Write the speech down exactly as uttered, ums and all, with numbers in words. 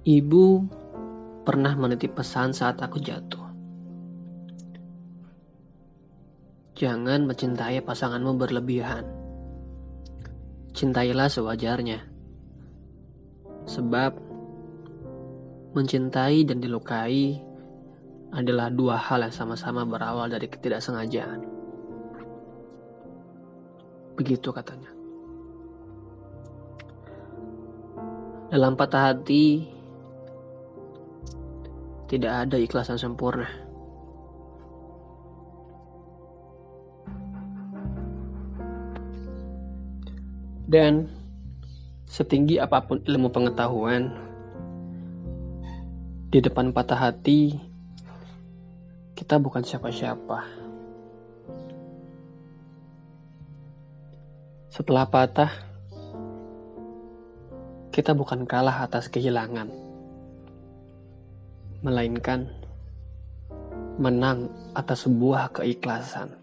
Ibu pernah menitip pesan saat aku jatuh. Jangan mencintai pasanganmu berlebihan. Cintailah sewajarnya. Sebab mencintai dan dilukai adalah dua hal yang sama-sama berawal dari ketidaksengajaan. Begitu katanya. Dalam patah hati, tidak ada ikhlas yang sempurna. Dan setinggi apapun ilmu pengetahuan, di depan patah hati, kita bukan siapa-siapa. Setelah patah, kita bukan kalah atas kehilangan, melainkan menang atas sebuah keikhlasan.